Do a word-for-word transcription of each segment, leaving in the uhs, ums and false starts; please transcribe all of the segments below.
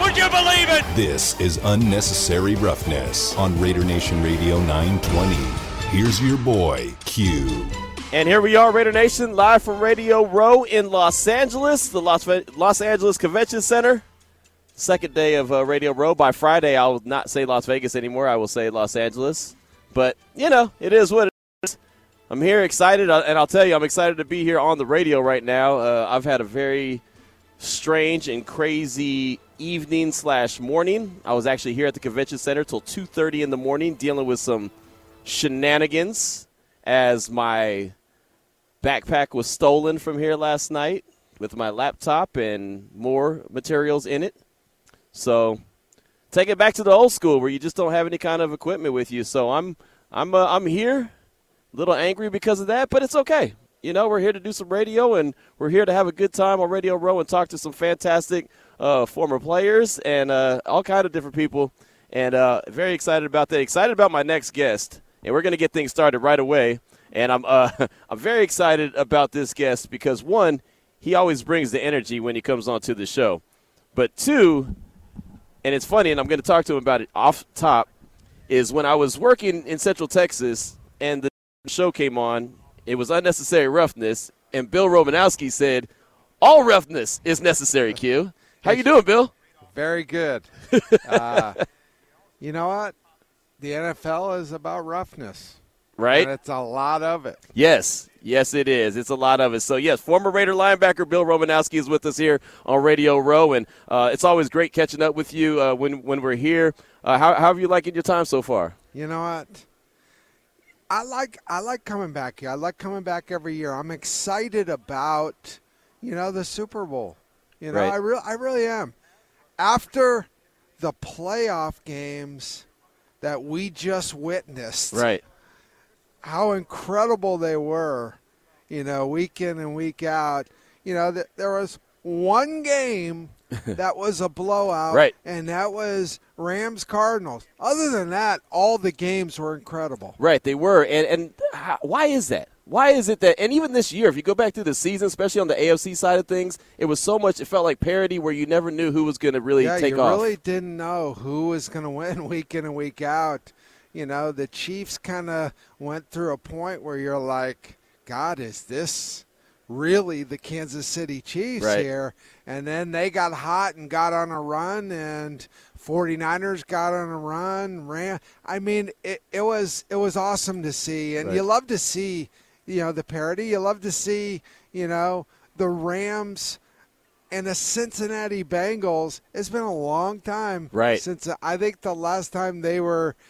Would you believe it? This is Unnecessary Roughness on Raider Nation Radio nine twenty. Here's your boy, Q. And here we are, Raider Nation, live from Radio Row in Los Angeles, the Los, Los Angeles Convention Center. Second day of uh, Radio Row. By Friday, I will not say Las Vegas anymore. I will say Los Angeles. But, you know, it is what it is. I'm here excited, and I'll tell you, I'm excited to be here on the radio right now. Uh, I've had a very strange and crazy evening slash morning. I was actually here at the convention center till two thirty in the morning dealing with some shenanigans as my backpack was stolen from here last night with my laptop and more materials in it. So take it back to the old school where you just don't have any kind of equipment with you. So I'm I'm uh, I'm here, a little angry because of that, but it's okay. You know, we're here to do some radio, and we're here to have a good time on Radio Row and talk to some fantastic uh, former players and uh, all kind of different people. And uh, very excited about that. Excited about my next guest, and we're going to get things started right away. And I'm uh, I'm very excited about this guest because, one, he always brings the energy when he comes onto the show. But, two, and it's funny, and I'm going to talk to him about it off top, is when I was working in Central Texas and the show came on, it was Unnecessary Roughness, and Bill Romanowski said, all roughness is necessary, Q. How you doing, Bill? Very good. Uh, you know what? The N F L is about roughness. Right? And it's a lot of it. Yes. Yes, it is. It's a lot of it. So, yes, former Raider linebacker Bill Romanowski is with us here on Radio Row, and uh, it's always great catching up with you uh, when, when we're here. Uh, how, how have you liking your time so far? You know what? I like I like coming back here. I like coming back every year. I'm excited about, you know, the Super Bowl. You know, right. I, re- I really am. After the playoff games that we just witnessed. Right. How incredible they were, you know, week in and week out. You know, th- there was one game that was a blowout, right. And that was Rams-Cardinals. Other than that, all the games were incredible. Right, they were. And, and how, why is that? Why is it that, and even this year, if you go back through the season, especially on the A F C side of things, it was so much, it felt like parity where you never knew who was going to really yeah, take off. Yeah, you really didn't know who was going to win week in and week out. You know, the Chiefs kind of went through a point where you're like, God, is this really the Kansas City Chiefs right. here? And then they got hot and got on a run, and 49ers got on a run. Ran. I mean, it, it was it was awesome to see. And right. you love to see, you know, the parity. You love to see, you know, the Rams and the Cincinnati Bengals. It's been a long time right. since I think the last time they were –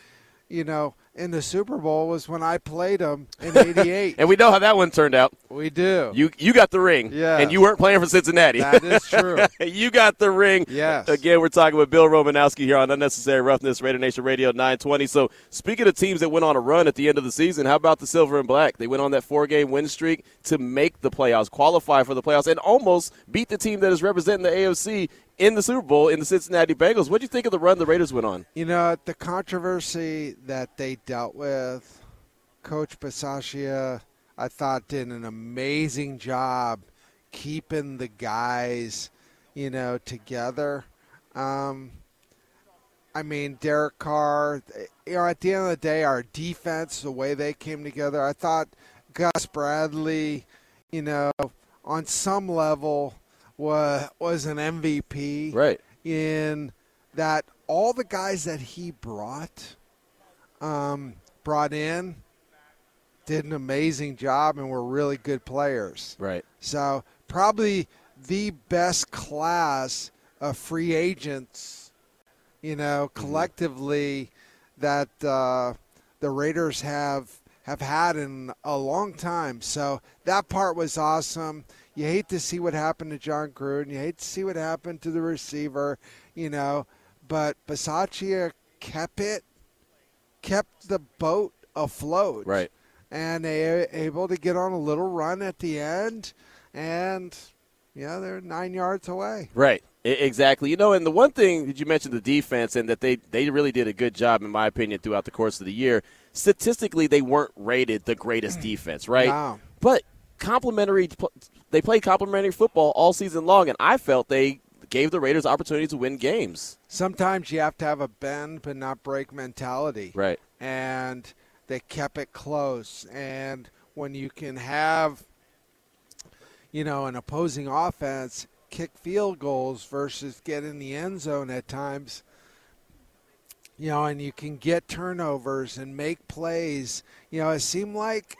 you know, in the Super Bowl was when I played them in eighty-eight. And we know how that one turned out. We do. You you got the ring. Yeah. And you weren't playing for Cincinnati. That is true. You got the ring. Yes. Again, we're talking with Bill Romanowski here on Unnecessary Roughness, Raider Nation Radio nine twenty. So, speaking of teams that went on a run at the end of the season, how about the Silver and Black? They went on that four-game win streak to make the playoffs, qualify for the playoffs, and almost beat the team that is representing the A F C in the Super Bowl in the Cincinnati Bengals. What do you think of the run the Raiders went on? You know, the controversy that they dealt with, Coach Bisaccia, I thought did an amazing job keeping the guys, you know, together. Um, I mean, Derek Carr, you know, at the end of the day, our defense, the way they came together, I thought Gus Bradley, you know, on some level, was was an M V P right. in that all the guys that he brought um, brought in did an amazing job and were really good players. Right. So probably the best class of free agents, you know, collectively that uh, the Raiders have have had in a long time. So that part was awesome. You hate to see what happened to John Gruden. You hate to see what happened to the receiver, you know. But Bisaccia kept it, kept the boat afloat. Right. And they were able to get on a little run at the end, and, yeah, they're nine yards away. Right. Exactly. You know, and the one thing that you mentioned, the defense, and that they, they really did a good job, in my opinion, throughout the course of the year. Statistically, they weren't rated the greatest defense, right? Wow. But complimentary, they played complimentary football all season long, and I felt they gave the Raiders opportunity to win games. Sometimes you have to have a bend but not break mentality. Right. And they kept it close. And when you can have, you know, an opposing offense – kick field goals versus get in the end zone at times, you know, and you can get turnovers and make plays. You know, it seemed like,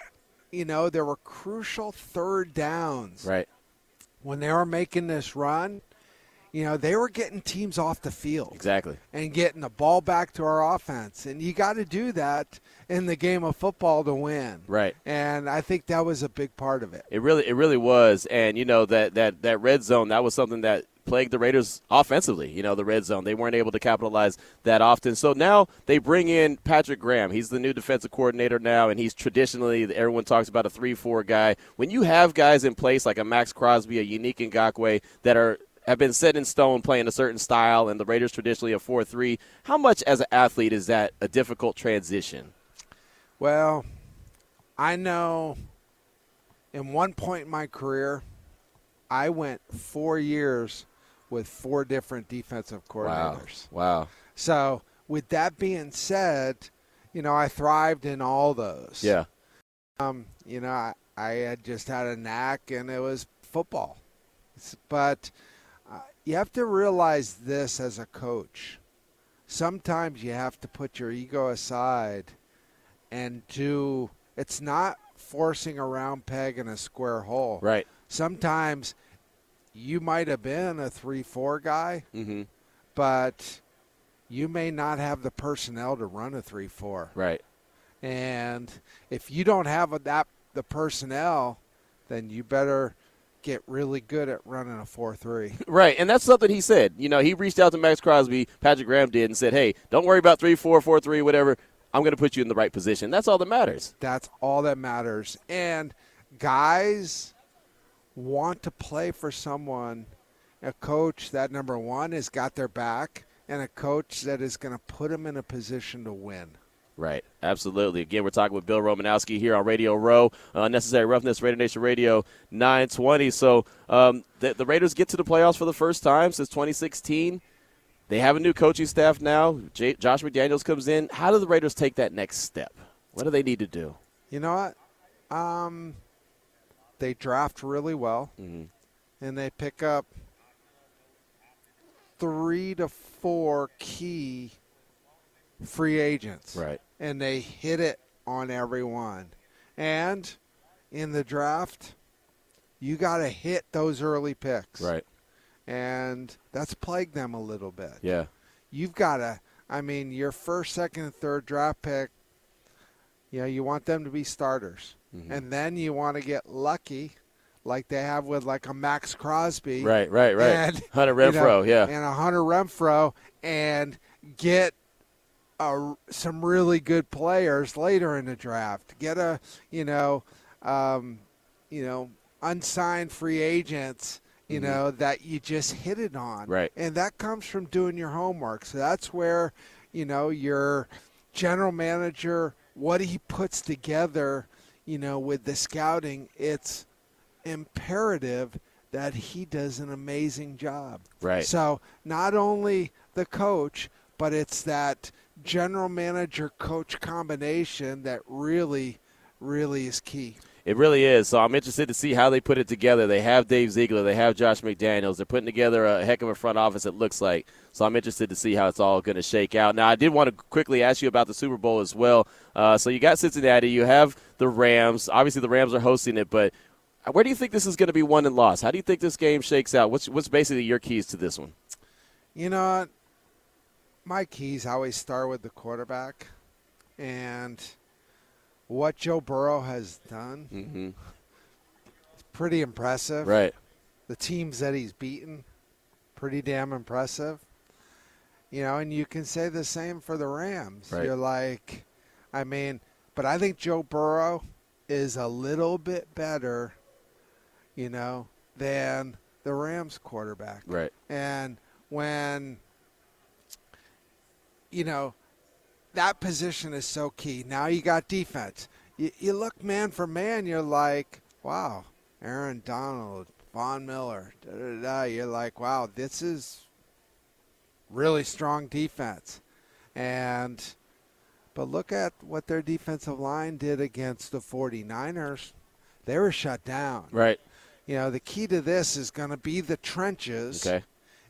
you know, there were crucial third downs. Right. When they were making this run, you know, they were getting teams off the field. Exactly. And getting the ball back to our offense. And you got to do that in the game of football to win. Right. And I think that was a big part of it. It really it really was. And, you know, that, that, that red zone, that was something that plagued the Raiders offensively, you know, the red zone. They weren't able to capitalize that often. So now they bring in Patrick Graham. He's the new defensive coordinator now, and he's traditionally, everyone talks about a three four guy. When you have guys in place like a Max Crosby, a Unique Ngakwe, that are have been set in stone playing a certain style, and the Raiders traditionally a four three, how much as an athlete is that a difficult transition? Well, I know in one point in my career, I went four years with four different defensive coordinators. Wow. Wow. So with that being said, you know, I thrived in all those. Yeah. Um, you know, I, I had just had a knack, and it was football. But uh, you have to realize this as a coach. Sometimes you have to put your ego aside and do, it's not forcing a round peg in a square hole. Right. Sometimes you might have been a three four guy, mm-hmm. but you may not have the personnel to run a three four. Right. And if you don't have that the personnel, then you better get really good at running a four three. Right, and that's something he said. You know, he reached out to Max Crosby, Patrick Graham did, and said, hey, don't worry about three four, four three, whatever. I'm going to put you in the right position. That's all that matters. That's all that matters. And guys want to play for someone, a coach that, number one, has got their back, and a coach that is going to put them in a position to win. Right. Absolutely. Again, we're talking with Bill Romanowski here on Radio Row, uh, Unnecessary Roughness, Raider Nation Radio nine twenty. So um, the, the Raiders get to the playoffs for the first time since twenty sixteen. They have a new coaching staff now. J- Josh McDaniels comes in. How do the Raiders take that next step? What do they need to do? You know what? Um, they draft really well, mm-hmm. and they pick up three to four key free agents. Right. And they hit it on everyone. And in the draft, you got to hit those early picks. Right. And that's plagued them a little bit. Yeah. You've got to, I mean, your first, second, and third draft pick, you know, you want them to be starters. Mm-hmm. And then you want to get lucky like they have with like a Max Crosby. Right, right, right. And Hunter Renfro, you know, yeah. And a Hunter Renfro and get a, some really good players later in the draft. Get a, you know, um, you know, unsigned free agents, you know, that you just hit it on. Right. And that comes from doing your homework. So that's where, you know, your general manager, what he puts together, you know, with the scouting, it's imperative that he does an amazing job. Right. So not only the coach, but it's that general manager-coach combination that really, really is key. It really is. So I'm interested to see how they put it together. They have Dave Ziegler. They have Josh McDaniels. They're putting together a heck of a front office, it looks like. So I'm interested to see how it's all going to shake out. Now, I did want to quickly ask you about the Super Bowl as well. Uh, so you got Cincinnati. You have the Rams. Obviously, the Rams are hosting it. But where do you think this is going to be won and lost? How do you think this game shakes out? What's, what's basically your keys to this one? You know, my keys always start with the quarterback. And what Joe Burrow has done, mm-hmm. it's pretty impressive. Right. The teams that he's beaten, pretty damn impressive. You know, and you can say the same for the Rams. Right. You're like, I mean, but I think Joe Burrow is a little bit better, you know, than the Rams quarterback. Right. And when, you know, that position is so key. Now you got defense. You, you look man for man, you're like, wow, Aaron Donald, Von Miller, da, da, da. You're like, wow, this is really strong defense. And but look at what their defensive line did against the forty-niners. They were shut down. Right. You know, the key to this is going to be the trenches. Okay.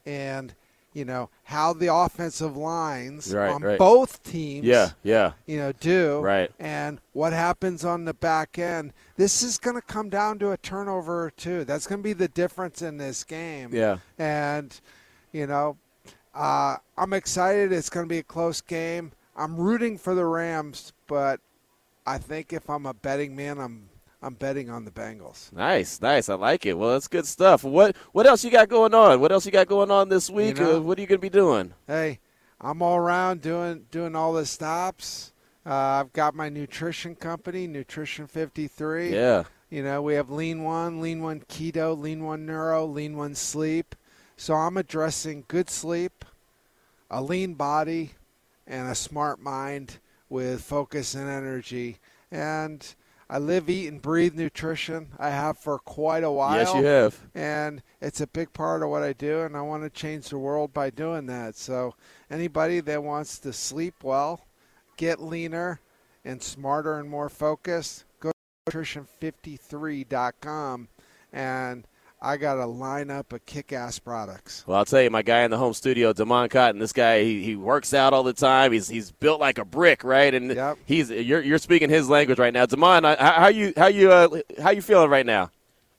And, you know, how the offensive lines right, on right. both teams, yeah, yeah. you know, do. Right. And what happens on the back end. This is going to come down to a turnover or two. That's going to be the difference in this game. Yeah. And, you know, uh, I'm excited. It's going to be a close game. I'm rooting for the Rams, but I think if I'm a betting man, I'm I'm betting on the Bengals. Nice, nice. I like it. Well, that's good stuff. What what else you got going on? What else you got going on this week? You know, uh, what are you going to be doing? Hey, I'm all around doing doing all the stops. Uh, I've got my nutrition company, Nutrition fifty-three. Yeah. You know, we have Lean One, Lean One Keto, Lean One Neuro, Lean One Sleep. So I'm addressing good sleep, a lean body, and a smart mind with focus and energy. And I live, eat, and breathe nutrition. I have for quite a while. Yes, you have. And it's a big part of what I do, and I want to change the world by doing that. So anybody that wants to sleep well, get leaner and smarter and more focused, go to nutrition fifty-three dot com, and I got a lineup of kick-ass products. Well, I'll tell you, my guy in the home studio, Damon Cotton, this guy, he, he works out all the time. He's he's built like a brick, right? And yep. he's you're you're speaking his language right now. Damon, how, how you how you uh, how you feeling right now?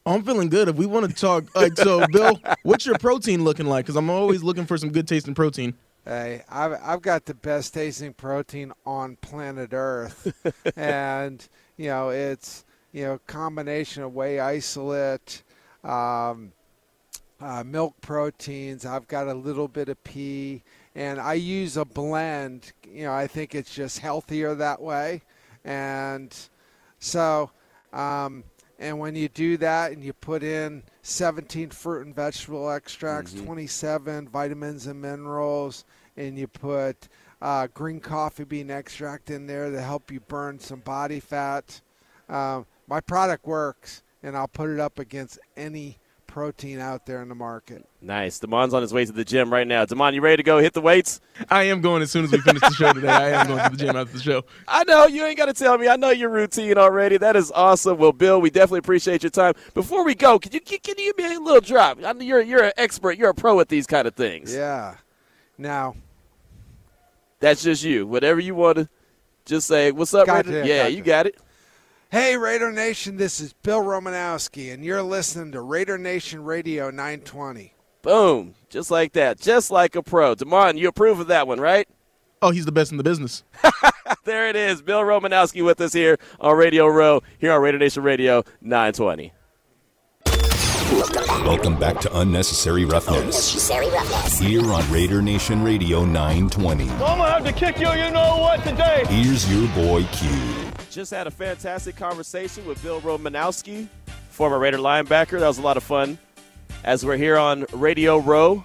I'm feeling good. If we want to talk, like, so Bill, what's your protein looking like? Because I'm always looking for some good tasting protein. Hey, I've I've got the best tasting protein on planet Earth, and you know it's you know combination of whey isolate. Um, uh, milk proteins. I've got a little bit of pea, and I use a blend. You know, I think it's just healthier that way. And so, um, and when you do that and you put in seventeen fruit and vegetable extracts, mm-hmm. twenty-seven vitamins and minerals, and you put uh, green coffee bean extract in there to help you burn some body fat. Um, my product works. And I'll put it up against any protein out there in the market. Nice. Damon's on his way to the gym right now. Damon, you ready to go hit the weights? I am going as soon as we finish the show today. I am going to the gym after the show. I know. You ain't got to tell me. I know your routine already. That is awesome. Well, Bill, we definitely appreciate your time. Before we go, can you can you give me a little drop? I mean, you're, you're an expert. You're a pro at these kind of things. Yeah. Now. That's just you. Whatever you want to just say, what's up, Raider? It, yeah, you it. got it. Hey, Raider Nation, this is Bill Romanowski, and you're listening to Raider Nation Radio nine twenty. Boom. Just like that. Just like a pro. Damon, you approve of that one, right? Oh, he's the best in the business. There it is. Bill Romanowski with us here on Radio Row, here on Raider Nation Radio nine twenty. Welcome back to Unnecessary Roughness. Unnecessary Roughness. Here on Raider Nation Radio nine twenty. I'm going to have to kick you, you know what, today. Here's your boy Q. Just had a fantastic conversation with Bill Romanowski, former Raider linebacker. That was a lot of fun. As we're here on Radio Row,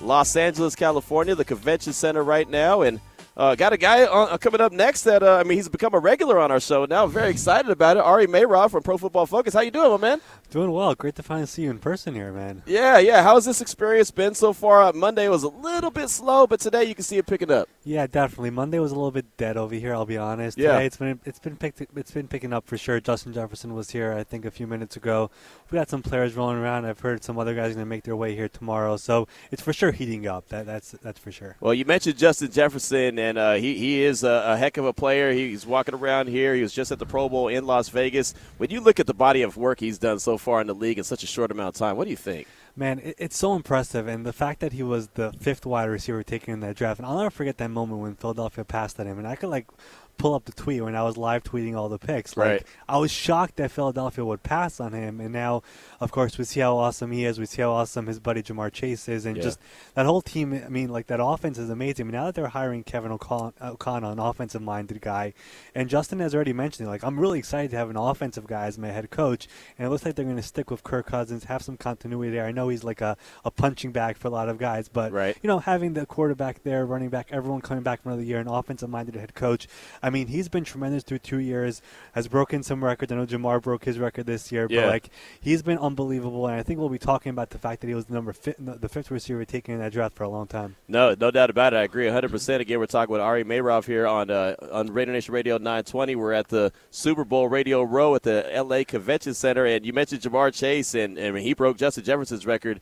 Los Angeles, California, the convention center right now. And uh, got a guy on, uh, coming up next that, uh, I mean, he's become a regular on our show now. Very excited about it. Ari Meirov from Pro Football Focus. How you doing, my man? Doing well. Great to finally see you in person here, man. Yeah, yeah. How has this experience been so far? Uh, Monday was a little bit slow, but today you can see it picking up. Yeah, definitely. Monday was a little bit dead over here, I'll be honest. Yeah. Today it's been it's been picked it's been picking up for sure. Justin Jefferson was here, I think, a few minutes ago. We got some players rolling around. I've heard some other guys are going to make their way here tomorrow, so it's for sure heating up. That that's that's for sure. Well, you mentioned Justin Jefferson, and uh, he he is a, a heck of a player. He's walking around here. He was just at the Pro Bowl in Las Vegas. When you look at the body of work he's done so far in the league in such a short amount of time, what do you think? Man, it, it's so impressive, and the fact that he was the fifth wide receiver taken in that draft, and I'll never forget that moment when Philadelphia passed on him, and I could, like, pull up the tweet when I was live tweeting all the picks. Like, right. I was shocked that Philadelphia would pass on him, and now, of course, we see how awesome he is. We see how awesome his buddy Ja'Marr Chase is, and yeah. just that whole team. I mean, like, that offense is amazing. I mean, now that they're hiring Kevin O'Connell, an offensive-minded guy, and Justin has already mentioned it. Like, I'm really excited to have an offensive guy as my head coach, and it looks like they're going to stick with Kirk Cousins, have some continuity there. I know he's like a, a punching bag for a lot of guys, but right. you know, having the quarterback there, running back, everyone coming back from another year, an offensive-minded head coach. I mean, he's been tremendous through two years, has broken some records. I know Ja'Marr broke his record this year, yeah. but like, he's been unbelievable, and I think we'll be talking about the fact that he was the number fi- the fifth receiver taken in that draft for a long time. No, no doubt about it. I agree one hundred percent. Again, we're talking with Ari Meirov here on uh, on Raider Nation Radio nine twenty. We're at the Super Bowl Radio Row at the L A Convention Center, and you mentioned Ja'Marr Chase, and, and he broke Justin Jefferson's record.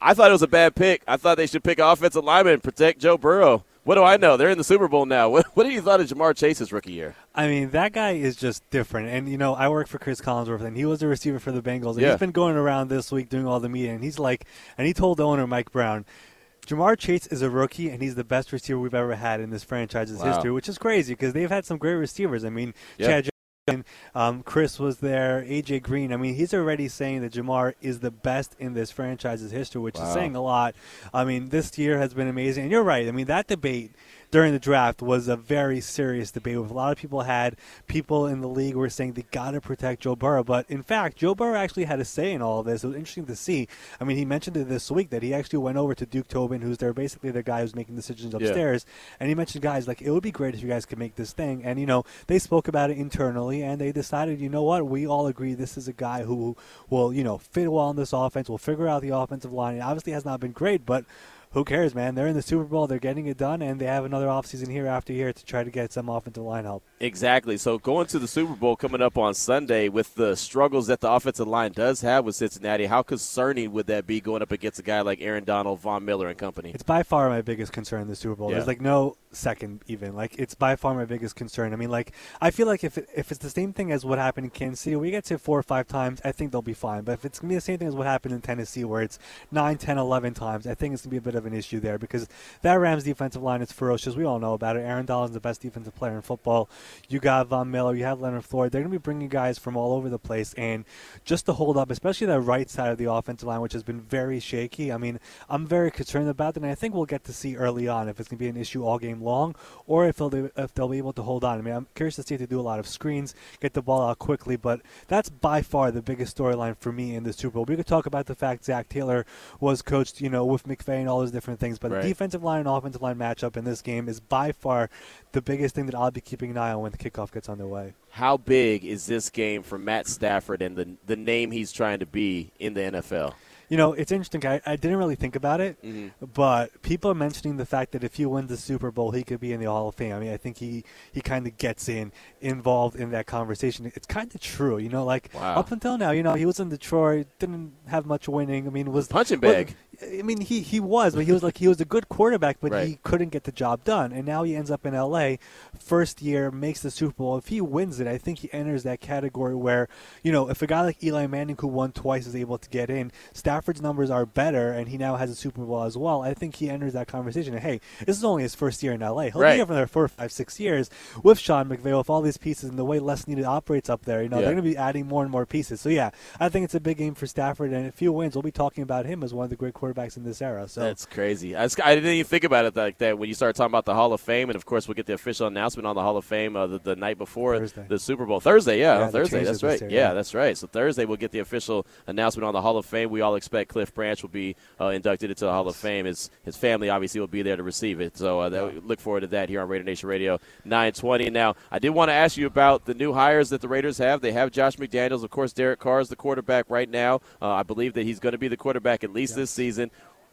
I thought it was a bad pick. I thought they should pick an offensive lineman and protect Joe Burrow. What do I know? They're in the Super Bowl now. What, what do you thought of Ja'Marr Chase's rookie year? I mean, that guy is just different. And, you know, I work for Chris Collinsworth, and he was a receiver for the Bengals. And yeah. he's been going around this week doing all the media, and he's like – and he told the owner, Mike Brown, Ja'Marr Chase is a rookie, and he's the best receiver we've ever had in this franchise's wow. history, which is crazy because they've had some great receivers. I mean, yeah. Chad Um, Chris was there, A J Green. I mean, he's already saying that Ja'Marr is the best in this franchise's history, which wow. is saying a lot. I mean, this year has been amazing. And you're right. I mean, that debate during the draft was a very serious debate. With a lot of people had people in the league were saying they got to protect Joe Burrow. But, in fact, Joe Burrow actually had a say in all of this. It was interesting to see. I mean, he mentioned it this week that he actually went over to Duke Tobin, who's there basically the guy who's making decisions upstairs. Yeah. And he mentioned, guys, like, it would be great if you guys could make this thing. And, you know, they spoke about it internally. And they decided, you know what, we all agree this is a guy who will, you know, fit well in this offense, will figure out the offensive line. It obviously has not been great, but who cares, man? They're in the Super Bowl, they're getting it done, and they have another offseason here after year to try to get some offensive line help. Exactly. So going to the Super Bowl coming up on Sunday with the struggles that the offensive line does have with Cincinnati, how concerning would that be going up against a guy like Aaron Donald, Von Miller, and company? It's by far my biggest concern in the Super Bowl. Yeah. There's, like, no second even. Like, it's by far my biggest concern. I mean, like, I feel like if it, if it's the same thing as what happened in Kansas City, we get to four or five times, I think they'll be fine. But if it's going to be the same thing as what happened in Tennessee where it's nine, ten, eleven times, I think it's going to be a bit of an issue there because that Rams defensive line is ferocious. We all know about it. Aaron Donald is the best defensive player in football. You got Von Miller. You have Leonard Floyd. They're going to be bringing guys from all over the place. And just to hold up, especially that right side of the offensive line, which has been very shaky, I mean, I'm very concerned about that. And I think we'll get to see early on if it's going to be an issue all game long or if they'll, do, if they'll be able to hold on. I mean, I'm curious to see if they do a lot of screens, get the ball out quickly. But that's by far the biggest storyline for me in the Super Bowl. We could talk about the fact Zach Taylor was coached, you know, with McVay and all those different things. But right. the defensive line and offensive line matchup in this game is by far the biggest thing that I'll be keeping an eye on when the kickoff gets underway. How big is this game for Matt Stafford and the the name he's trying to be in the N F L? You know, it's interesting. I, I didn't really think about it, mm-hmm. but people are mentioning the fact that if he wins the Super Bowl, he could be in the Hall of Fame. I mean, I think he, he kind of gets in involved in that conversation. It's kind of true, you know. Like wow. up until now, you know, he was in Detroit, didn't have much winning. I mean, was punching bag. Was, I mean, he, he was, but he was like he was a good quarterback, but right. he couldn't get the job done. And now he ends up in L A first year, makes the Super Bowl. If he wins it, I think he enters that category where, you know, if a guy like Eli Manning who won twice is able to get in, Stafford. Stafford's numbers are better, and he now has a Super Bowl as well. I think he enters that conversation. And, hey, this is only his first year in L A. He'll right. be here for another four, five, six years with Sean McVay, with all these pieces, and the way Les Snead operates up there. You know, yeah. they're going to be adding more and more pieces. So, yeah, I think it's a big game for Stafford, and if he wins, we'll be talking about him as one of the great quarterbacks in this era. So that's crazy. I, just, I didn't even think about it like that when you started talking about the Hall of Fame, and, of course, we'll get the official announcement on the Hall of Fame uh, the, the night before Thursday. The Super Bowl. Thursday, yeah, yeah Thursday, that's right. Year, yeah, yeah, that's right. So Thursday we'll get the official announcement on the Hall of Fame. We all expect Cliff Branch will be uh, inducted into the Hall of Fame. His, his family, obviously, will be there to receive it. So uh, that, we look forward to that here on Raider Nation Radio nine twenty. Now, I did want to ask you about the new hires that the Raiders have. They have Josh McDaniels. Of course, Derek Carr is the quarterback right now. Uh, I believe that he's going to be the quarterback at least yeah. this season.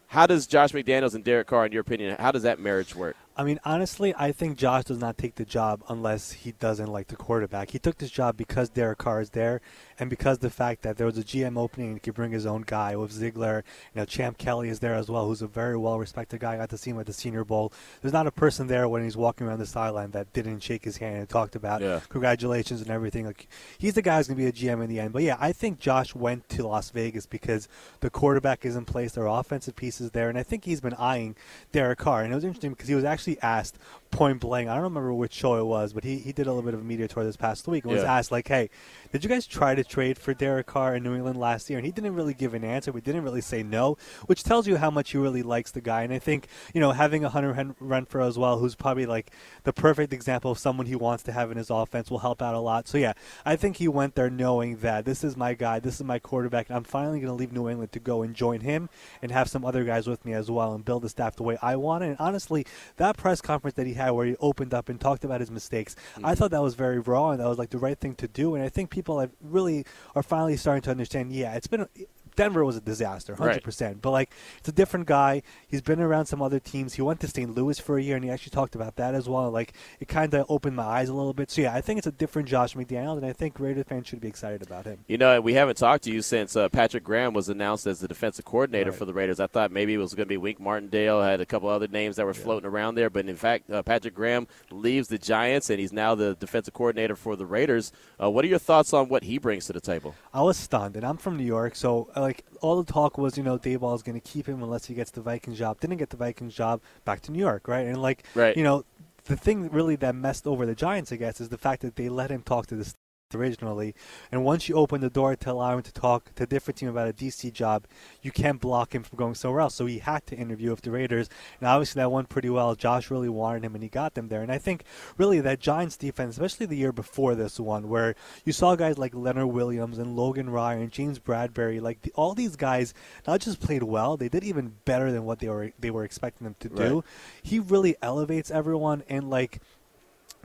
How does Josh McDaniels and Derek Carr, in your opinion, how does that marriage work? I mean, honestly, I think Josh does not take the job unless he doesn't like the quarterback. He took this job because Derek Carr is there and because the fact that there was a G M opening and he could bring his own guy with Ziegler. You know, Champ Kelly is there as well, who's a very well-respected guy. I got to see him at the Senior Bowl. There's not a person there when he's walking around the sideline that didn't shake his hand and talked about yeah. congratulations and everything. Like, he's the guy who's going to be a G M in the end. But, yeah, I think Josh went to Las Vegas because the quarterback is in place. There are offensive pieces there. And I think he's been eyeing Derek Carr. And it was interesting because he was actually actually asked point blank. I don't remember which show it was, but he, he did a little bit of a media tour this past week and yeah. was asked, like, hey, did you guys try to trade for Derek Carr in New England last year? And he didn't really give an answer. We didn't really say no, which tells you how much he really likes the guy. And I think, you know, having a Hunter Renfro as well, who's probably like the perfect example of someone he wants to have in his offense, will help out a lot. So, yeah, I think he went there knowing that this is my guy, this is my quarterback, and I'm finally going to leave New England to go and join him and have some other guys with me as well and build the staff the way I want it. And honestly, that press conference that he had where he opened up and talked about his mistakes, mm-hmm. I thought that was very raw and that was like the right thing to do. And I think people have really are finally starting to understand, yeah, it's been a, Denver was a disaster, one hundred percent. Right. But, like, it's a different guy. He's been around some other teams. He went to Saint Louis for a year, and he actually talked about that as well. Like, it kind of opened my eyes a little bit. So, yeah, I think it's a different Josh McDaniel, and I think Raider fans should be excited about him. You know, we haven't talked to you since uh, Patrick Graham was announced as the defensive coordinator right. for the Raiders. I thought maybe it was going to be Wink Martindale. I had a couple other names that were yeah. floating around there. But, in fact, uh, Patrick Graham leaves the Giants, and he's now the defensive coordinator for the Raiders. Uh, what are your thoughts on what he brings to the table? I was stunned, and I'm from New York, so – like all the talk was, you know, Dayball is going to keep him unless he gets the Vikings job. Didn't get the Vikings job, back to New York, right? And like, right. you know, the thing really that messed over the Giants, I guess, is the fact that they let him talk to this originally, and once you open the door to allow him to talk to a different team about a D C job, you can't block him from going somewhere else. So he had to interview with the Raiders, and obviously that went pretty well. Josh really wanted him, and he got them there. And I think really that Giants defense, especially the year before this one, where you saw guys like Leonard Williams and Logan Ryan, James Bradbury, like the, all these guys not just played well, they did even better than what they were they were expecting them to do. Right. He really elevates everyone, and like.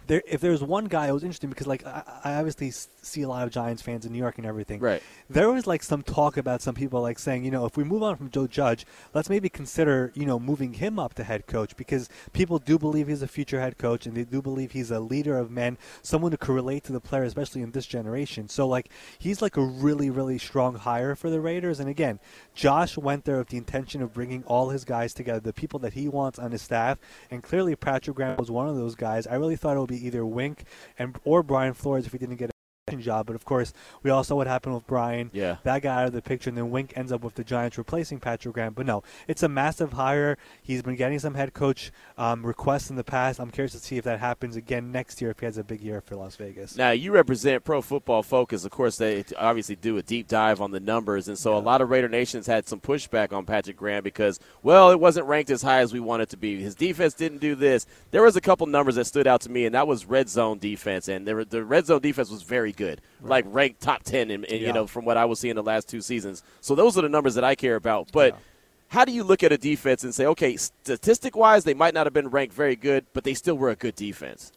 There, if there's one guy, it was interesting because, like, I, I obviously see a lot of Giants fans in New York and everything. Right. There was, like, some talk about some people, like, saying, you know, if we move on from Joe Judge, let's maybe consider, you know, moving him up to head coach, because people do believe he's a future head coach and they do believe he's a leader of men, someone who can relate to the player, especially in this generation. So, like, he's, like, a really, really strong hire for the Raiders. And, again, Josh went there with the intention of bringing all his guys together, the people that he wants on his staff, and clearly Patrick Graham was one of those guys. I really thought it would be either Wink and or Brian Flores if he didn't get a job, but of course we all saw what happened with Brian. Yeah, that got out of the picture, and then Wink ends up with the Giants replacing Patrick Graham. But no, it's a massive hire. He's been getting some head coach um, requests in the past. I'm curious to see if that happens again next year if he has a big year for Las Vegas. Now you represent Pro Football Focus. Of course, they obviously do a deep dive on the numbers, and so yeah. a lot of Raider Nations had some pushback on Patrick Graham because, well, it wasn't ranked as high as we wanted it to be. His defense didn't do this. There was a couple numbers that stood out to me, and that was red zone defense, and there, the red zone defense was very good. Good, right. Like ranked top ten, in, in, yeah. you know, from what I was seeing the last two seasons. So those are the numbers that I care about. But yeah. how do you look at a defense and say, okay, statistic-wise, they might not have been ranked very good, but they still were a good defense?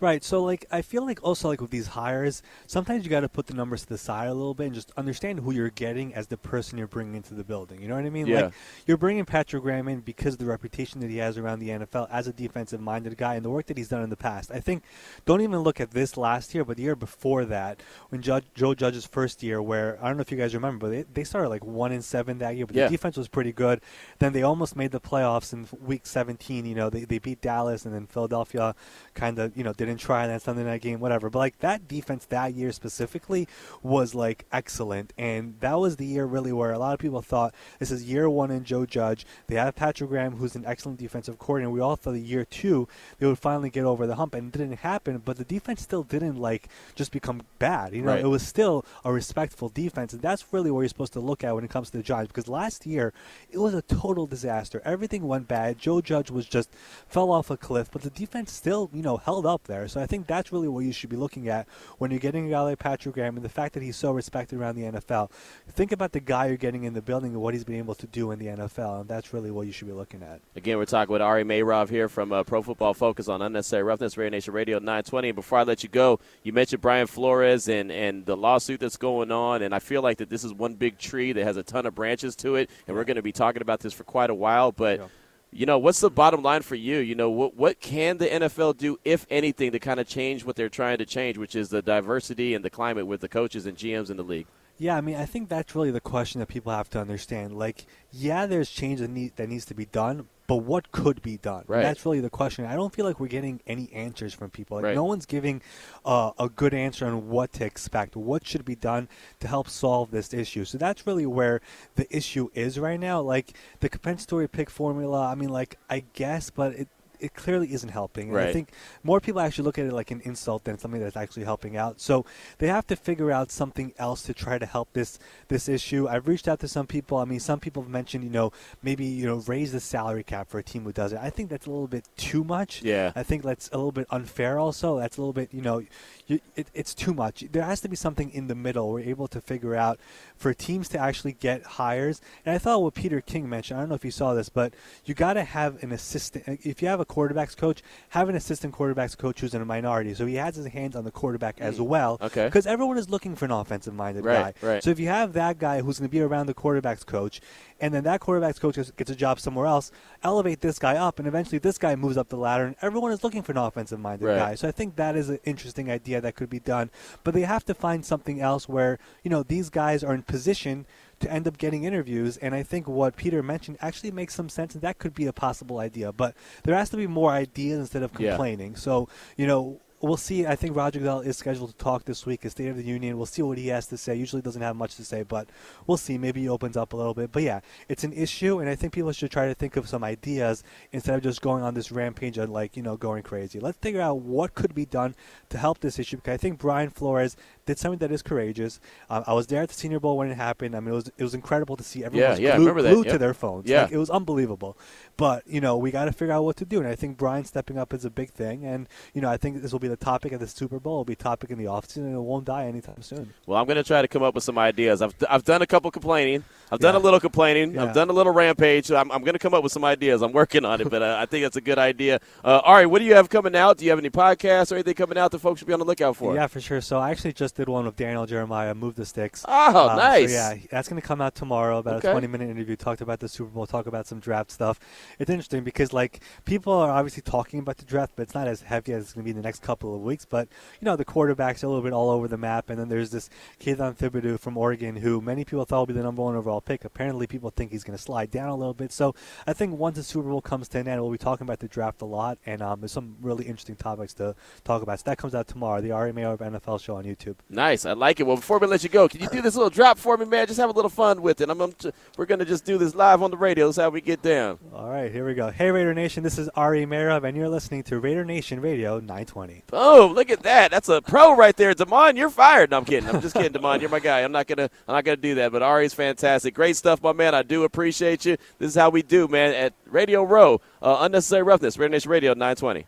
Right, so, like, I feel like also, like, with these hires, sometimes you got to put the numbers to the side a little bit and just understand who you're getting as the person you're bringing into the building. You know what I mean? Yeah. Like, you're bringing Patrick Graham in because of the reputation that he has around the N F L as a defensive-minded guy and the work that he's done in the past. I think, don't even look at this last year, but the year before that, when Judge, Joe Judge's first year, where, I don't know if you guys remember, but they, they started, like, one and seven that year, but yeah. the defense was pretty good. Then they almost made the playoffs in week seventeen, you know, they, they beat Dallas, and then Philadelphia kind of, you know, didn't try that Sunday night game, whatever. But, like, that defense that year specifically was, like, excellent. And that was the year really where a lot of people thought this is year one in Joe Judge. They have Patrick Graham, who's an excellent defensive coordinator. We all thought the year two they would finally get over the hump, and it didn't happen. But the defense still didn't, like, just become bad. You know, right. It was still a respectful defense. And that's really where you're supposed to look at when it comes to the Giants, because last year it was a total disaster. Everything went bad. Joe Judge was just fell off a cliff. But the defense still, you know, held up there. So I think that's really what you should be looking at when you're getting a guy like Patrick Graham and the fact that he's so respected around the N F L. Think about the guy you're getting in the building and what he's been able to do in the N F L, and that's really what you should be looking at. Again, we're talking with Ari Meirov here from uh, Pro Football Focus on Unnecessary Roughness, Raider Nation Radio nine twenty. And before I let you go, you mentioned Brian Flores and, and the lawsuit that's going on, and I feel like that this is one big tree that has a ton of branches to it, and we're going to be talking about this for quite a while, but... Yeah. You know, what's the bottom line for you? You know, what what can the N F L do, if anything, to kind of change what they're trying to change, which is the diversity and the climate with the coaches and G Ms in the league? Yeah, I mean, I think that's really the question that people have to understand. Like, yeah, there's change that, need, that needs to be done, but what could be done? Right. That's really the question. I don't feel like we're getting any answers from people. Like, right. No one's giving uh, a good answer on what to expect, what should be done to help solve this issue. So that's really where the issue is right now. Like, the compensatory pick formula, I mean, like, I guess, but it, it clearly isn't helping. And right. I think more people actually look at it like an insult than something that's actually helping out. So they have to figure out something else to try to help this this issue. I've reached out to some people. I mean, some people have mentioned, you know, maybe, you know, raise the salary cap for a team who does it. I think that's a little bit too much. Yeah. I think that's a little bit unfair also. That's a little bit, you know, you, it, it's too much. There has to be something in the middle we're able to figure out for teams to actually get hires. And I thought what Peter King mentioned, I don't know if you saw this, but you got to have an assistant. If you have a quarterback's coach, have an assistant quarterback's coach who's in a minority. So he has his hands on the quarterback mm. as well. Okay. Because everyone is looking for an offensive-minded right, guy. Right. So if you have that guy who's going to be around the quarterback's coach, and then that quarterback's coach gets a job somewhere else, elevate this guy up, and eventually this guy moves up the ladder, and everyone is looking for an offensive-minded right. guy. So I think that is an interesting idea that could be done. But they have to find something else where, you know, these guys are in position to end up getting interviews, and I think what Peter mentioned actually makes some sense, and that could be a possible idea. But there has to be more ideas instead of complaining. Yeah. So, you know, we'll see. I think Roger Goodell is scheduled to talk this week at State of the Union. We'll see what he has to say. Usually doesn't have much to say, but we'll see. Maybe he opens up a little bit. But, yeah, it's an issue, and I think people should try to think of some ideas instead of just going on this rampage and, like, you know, going crazy. Let's figure out what could be done to help this issue, because I think Brian Flores did something that is courageous. Um, I was there at the Senior Bowl when it happened. I mean, it was it was incredible to see everyone yeah, was yeah, glued, glued yep. to their phones. Yeah. Like, it was unbelievable. But, you know, we got to figure out what to do, and I think Brian stepping up is a big thing. And, you know, I think this will be the topic of the Super Bowl. It'll be a topic in the offseason, and it won't die anytime soon. Well, I'm going to try to come up with some ideas. I've I've done a couple complaining. I've done yeah. a little complaining. Yeah. I've done a little rampage. I'm, I'm going to come up with some ideas. I'm working on it, but uh, I think that's a good idea. Uh, Ari, what do you have coming out? Do you have any podcasts or anything coming out that folks should be on the lookout for? Yeah, for sure. So I actually just did one with Daniel Jeremiah, Move the Sticks. Oh, um, nice. So yeah, that's going to come out tomorrow, about okay. a twenty-minute interview. Talked about the Super Bowl, talk about some draft stuff. It's interesting because, like, people are obviously talking about the draft, but it's not as heavy as it's going to be in the next couple of weeks. But, you know, the quarterbacks are a little bit all over the map. And then there's this Kayvon Thibodeau from Oregon who many people thought would be the number one overall pick. Apparently people think he's going to slide down a little bit. So I think once the Super Bowl comes to an end, we'll be talking about the draft a lot. And um, there's some really interesting topics to talk about. So that comes out tomorrow, the Ari Meirov N F L show on YouTube. Nice. I like it. Well, before we let you go, can you do this little drop for me, man? Just have a little fun with it. I'm, I'm, we're going to just do this live on the radio. That's how we get down. All right, here we go. Hey, Raider Nation, this is Ari Meirov, and you're listening to Raider Nation Radio nine twenty. Oh, look at that. That's a pro right there. Damon, you're fired. No, I'm kidding. I'm just kidding, Damon. You're my guy. I'm not going to I'm not gonna do that, but Ari's fantastic. Great stuff, my man. I do appreciate you. This is how we do, man, at Radio Row. Uh, Unnecessary Roughness, Raider Nation Radio nine twenty.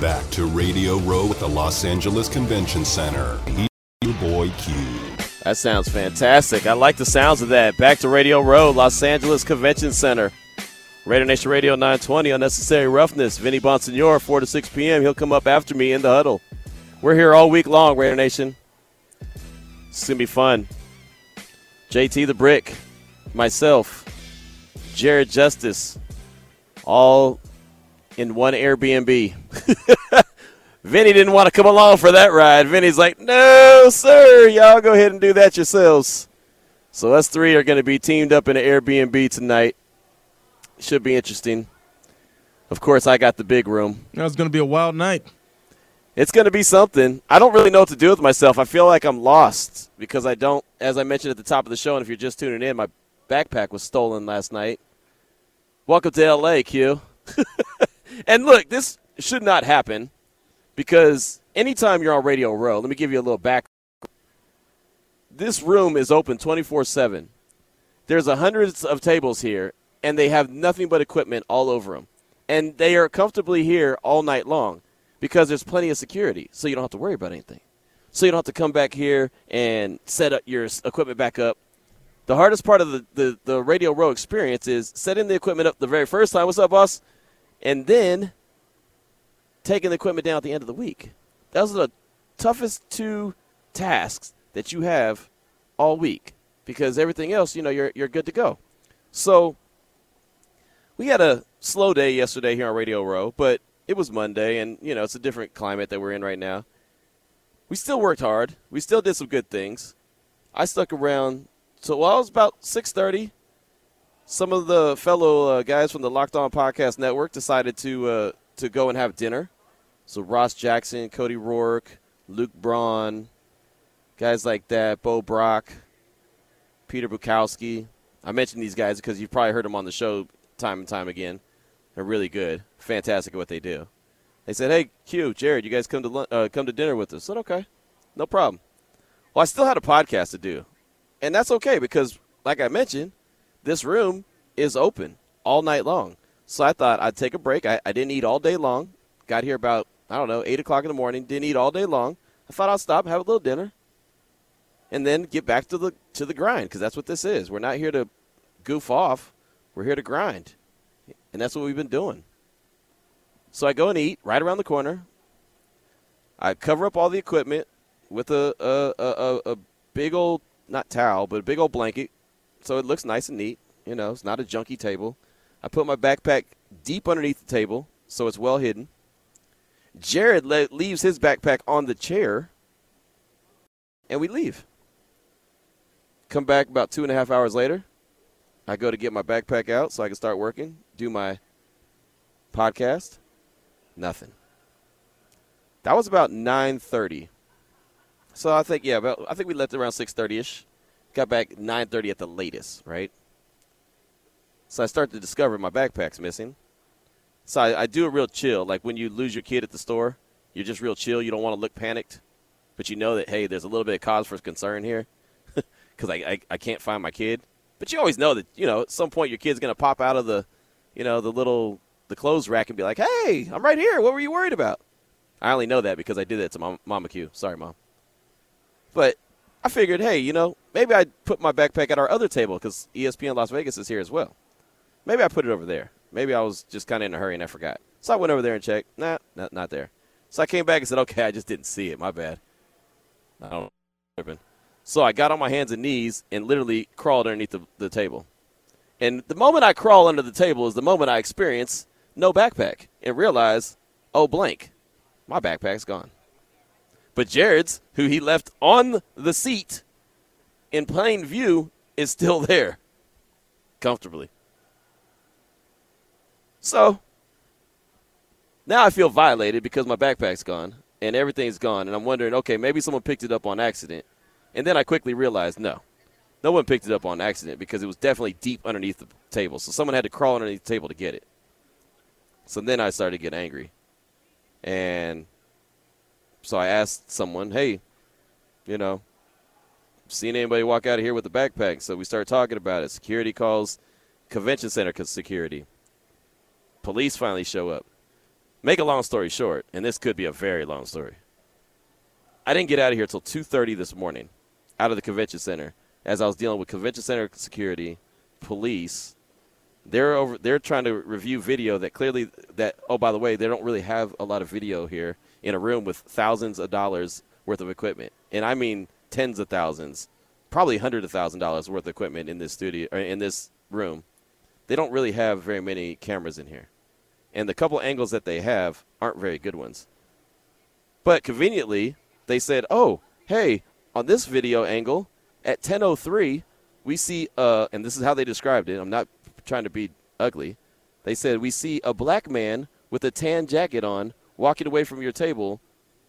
Back to Radio Row at the Los Angeles Convention Center. He's your boy Q. That sounds fantastic. I like the sounds of that. Back to Radio Row, Los Angeles Convention Center. Raider Nation Radio nine twenty, Unnecessary Roughness. Vinny Bonsignor, four to six p.m. He'll come up after me in the huddle. We're here all week long, Raider Nation. It's going to be fun. J T the Brick, myself, Jared Justice, all in one Airbnb. Vinny didn't want to come along for that ride. Vinny's like, no, sir, y'all go ahead and do that yourselves. So us three are going to be teamed up in an Airbnb tonight. Should be interesting. Of course, I got the big room. No, it's going to be a wild night. It's going to be something. I don't really know what to do with myself. I feel like I'm lost because I don't, as I mentioned at the top of the show, and if you're just tuning in, my backpack was stolen last night. Welcome to L A, Q. And look, this should not happen. Because anytime you're on Radio Row, let me give you a little background. This room is open twenty-four seven. There's hundreds of tables here, and they have nothing but equipment all over them. And they are comfortably here all night long because there's plenty of security, so you don't have to worry about anything. So you don't have to come back here and set up your equipment back up. The hardest part of the, the, the Radio Row experience is setting the equipment up the very first time. What's up, boss? And then taking the equipment down at the end of the week. Those are the toughest two tasks that you have all week because everything else, you know, you're you're good to go. So we had a slow day yesterday here on Radio Row, but it was Monday, and, you know, it's a different climate that we're in right now. We still worked hard. We still did some good things. I stuck around. So while it was about six thirty, some of the fellow uh, guys from the Locked On Podcast Network decided to uh, to go and have dinner. So Ross Jackson, Cody Rourke, Luke Braun, guys like that, Bo Brock, Peter Bukowski. I mentioned these guys because you've probably heard them on the show time and time again. They're really good, fantastic at what they do. They said, hey, Q, Jared, you guys come to lunch, uh, come to dinner with us. I said, okay, no problem. Well, I still had a podcast to do, and that's okay because, like I mentioned, this room is open all night long. So I thought I'd take a break. I, I didn't eat all day long. Got here about, I don't know, eight o'clock in the morning. Didn't eat all day long. I thought I'd stop, have a little dinner, and then get back to the to the grind because that's what this is. We're not here to goof off. We're here to grind, and that's what we've been doing. So I go and eat right around the corner. I cover up all the equipment with a a, a, a big old, not towel, but a big old blanket so it looks nice and neat. You know, it's not a junky table. I put my backpack deep underneath the table so it's well hidden. Jared le- leaves his backpack on the chair, and we leave. Come back about two and a half hours later. I go to get my backpack out so I can start working, do my podcast. Nothing. That was about nine thirty. So I think, yeah, about, I think we left around six thirty-ish. Got back nine thirty at the latest, right? So I start to discover my backpack's missing. So I, I do it real chill. Like when you lose your kid at the store, you're just real chill. You don't want to look panicked. But you know that, hey, there's a little bit of cause for concern here because I, I, I can't find my kid. But you always know that, you know, at some point your kid's going to pop out of the, you know, the little the clothes rack and be like, hey, I'm right here. What were you worried about? I only know that because I did that to my Mama Q. Sorry, Mom. But I figured, hey, you know, maybe I'd put my backpack at our other table because E S P N Las Vegas is here as well. Maybe I put it over there. Maybe I was just kind of in a hurry and I forgot. So I went over there and checked. Nah, not, not there. So I came back and said, okay, I just didn't see it. My bad. I don't know. So I got on my hands and knees and literally crawled underneath the, the table. And the moment I crawl under the table is the moment I experience no backpack and realize, oh, blank, my backpack's gone. But Jared's, who he left on the seat in plain view, is still there comfortably. So now I feel violated because my backpack's gone and everything's gone, and I'm wondering, okay, maybe someone picked it up on accident. And then I quickly realized, no, no one picked it up on accident because it was definitely deep underneath the table. So someone had to crawl underneath the table to get it. So then I started to get angry. And so I asked someone, hey, you know, seen anybody walk out of here with a backpack? So we started talking about it. Security calls Convention Center security. Police finally show up. Make a long story short, and this could be a very long story. I didn't get out of here until two thirty this morning out of the convention center as I was dealing with convention center security, police. They're over. They're trying to review video that clearly that, oh, by the way, they don't really have a lot of video here in a room with thousands of dollars worth of equipment. And I mean tens of thousands, probably hundreds of thousand dollars worth of equipment in this studio or in this room. They don't really have very many cameras in here. And the couple angles that they have aren't very good ones. But conveniently, they said, oh, hey, on this video angle at ten oh three, we see, uh, and this is how they described it. I'm not trying to be ugly. They said, we see a black man with a tan jacket on walking away from your table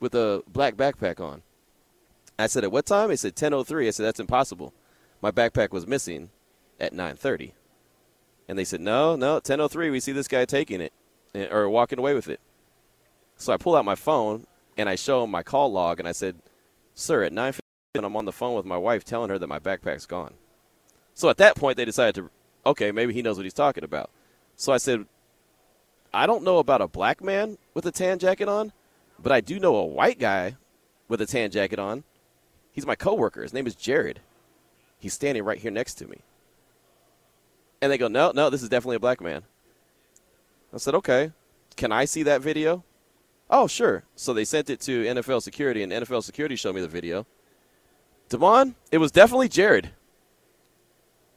with a black backpack on. I said, at what time? They said ten oh three. I said, that's impossible. My backpack was missing at nine thirty. And they said, no, no, ten oh three, we see this guy taking it or walking away with it. So I pull out my phone, and I show him my call log, and I said, sir, at nine fifteen, I'm on the phone with my wife telling her that my backpack's gone. So at that point, they decided to, okay, maybe he knows what he's talking about. So I said, I don't know about a black man with a tan jacket on, but I do know a white guy with a tan jacket on. He's my coworker. His name is Jared. He's standing right here next to me. And they go, no, no, this is definitely a black man. I said, okay, can I see that video? Oh, sure. So they sent it to N F L Security, and N F L Security showed me the video. Damon, it was definitely Jared.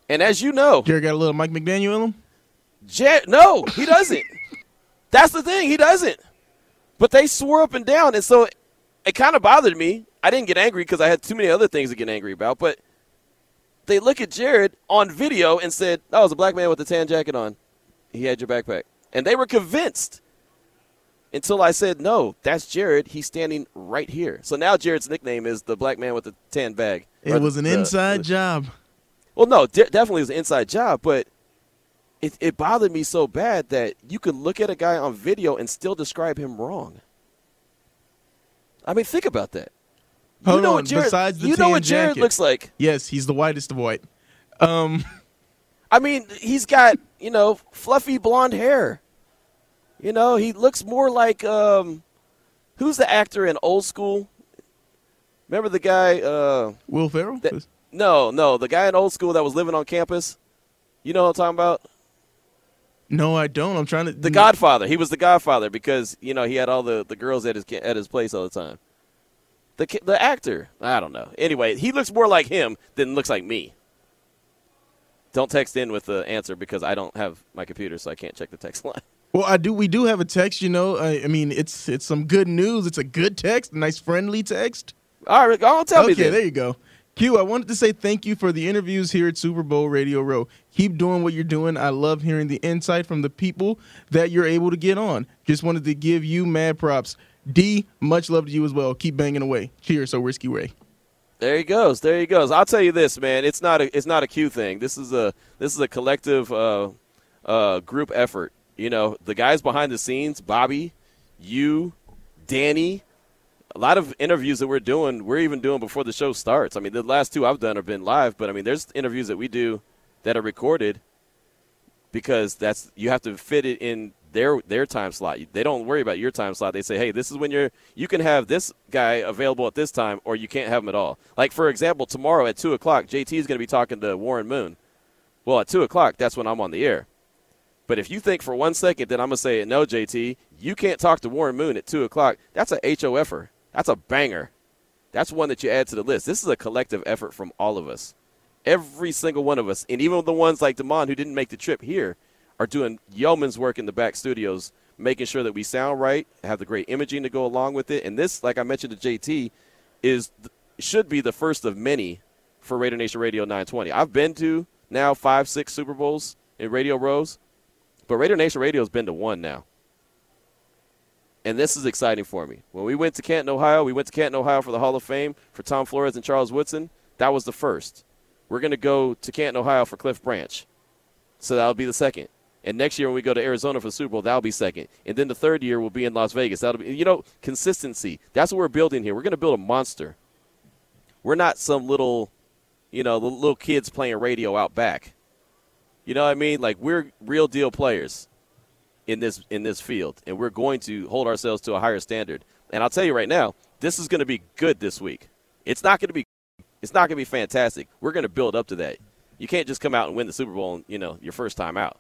And as you know. Jared got a little Mike McDaniel in him? Jer- no, he doesn't. That's the thing. He doesn't. But they swore up and down, and so it, it kind of bothered me. I didn't get angry because I had too many other things to get angry about. But they look at Jared on video and said, oh, it was a black man with a tan jacket on. He had your backpack. And they were convinced. Until I said, no, that's Jared. He's standing right here. So now Jared's nickname is the black man with the tan bag. It was an the, inside the, job. Well, no, de- definitely was an inside job. But it, it bothered me so bad that you could look at a guy on video and still describe him wrong. I mean, think about that. You Hold know on. What Jared, Besides the you know what Jared jacket. looks like. Yes, he's the whitest of white. Um, I mean, he's got, you know, fluffy blonde hair. You know, he looks more like um, who's the actor in Old School? Remember the guy? Uh, Will Ferrell? That, no, no, the guy in Old School that was living on campus. You know what I'm talking about? No, I don't. I'm trying to. The Godfather. He was the Godfather because, you know, he had all the, the girls at his at his place all the time. The the actor. I don't know. Anyway, he looks more like him than looks like me. Don't text in with the answer because I don't have my computer, so I can't check the text line. Well, I do. We do have a text, you know. I, I mean, it's it's some good news. It's a good text, a nice friendly text. All right, I'll tell okay, me Okay, there you go. Q, I wanted to say thank you for the interviews here at Super Bowl Radio Row. Keep doing what you're doing. I love hearing the insight from the people that you're able to get on. Just wanted to give you mad props. D, much love to you as well. Keep banging away. Cheers, so risky way. There he goes. There he goes. I'll tell you this, man. It's not a it's not a Q thing. This is a this is a collective uh, uh, group effort. You know, the guys behind the scenes, Bobby, you, Danny. A lot of interviews that we're doing, we're even doing before the show starts. I mean, the last two I've done have been live, but, I mean, there's interviews that we do that are recorded because that's you have to fit it in their their time slot. They don't worry about your time slot. They say, hey, this is when you're you can have this guy available at this time or you can't have him at all. Like, for example, tomorrow at two o'clock, J T is going to be talking to Warren Moon. Well, at two o'clock, that's when I'm on the air. But if you think for one second that I'm going to say, no, J T, you can't talk to Warren Moon at two o'clock, that's a H O F-er. That's a banger. That's one that you add to the list. This is a collective effort from all of us. Every single one of us, and even the ones like Damon who didn't make the trip here, are doing yeoman's work in the back studios, making sure that we sound right, have the great imaging to go along with it. And this, like I mentioned to J T, is should be the first of many for Raider Nation Radio nine twenty. I've been to now five, six Super Bowls in Radio Rows, but Raider Nation Radio has been to one now. And this is exciting for me. When we went to Canton, Ohio, we went to Canton, Ohio for the Hall of Fame for Tom Flores and Charles Woodson. That was the first. We're going to go to Canton, Ohio for Cliff Branch. So that'll be the second. And next year when we go to Arizona for the Super Bowl, that'll be second. And then the third year will be in Las Vegas. That'll be, you know, consistency. That's what we're building here. We're going to build a monster. We're not some little, you know, little kids playing radio out back. You know what I mean? Like, we're real deal players in this in this field, and we're going to hold ourselves to a higher standard. And I'll tell you right now, this is going to be good this week. It's not going to be it's not going to be fantastic. We're going to build up to that. You can't just come out and win the Super Bowl, you know, your first time out.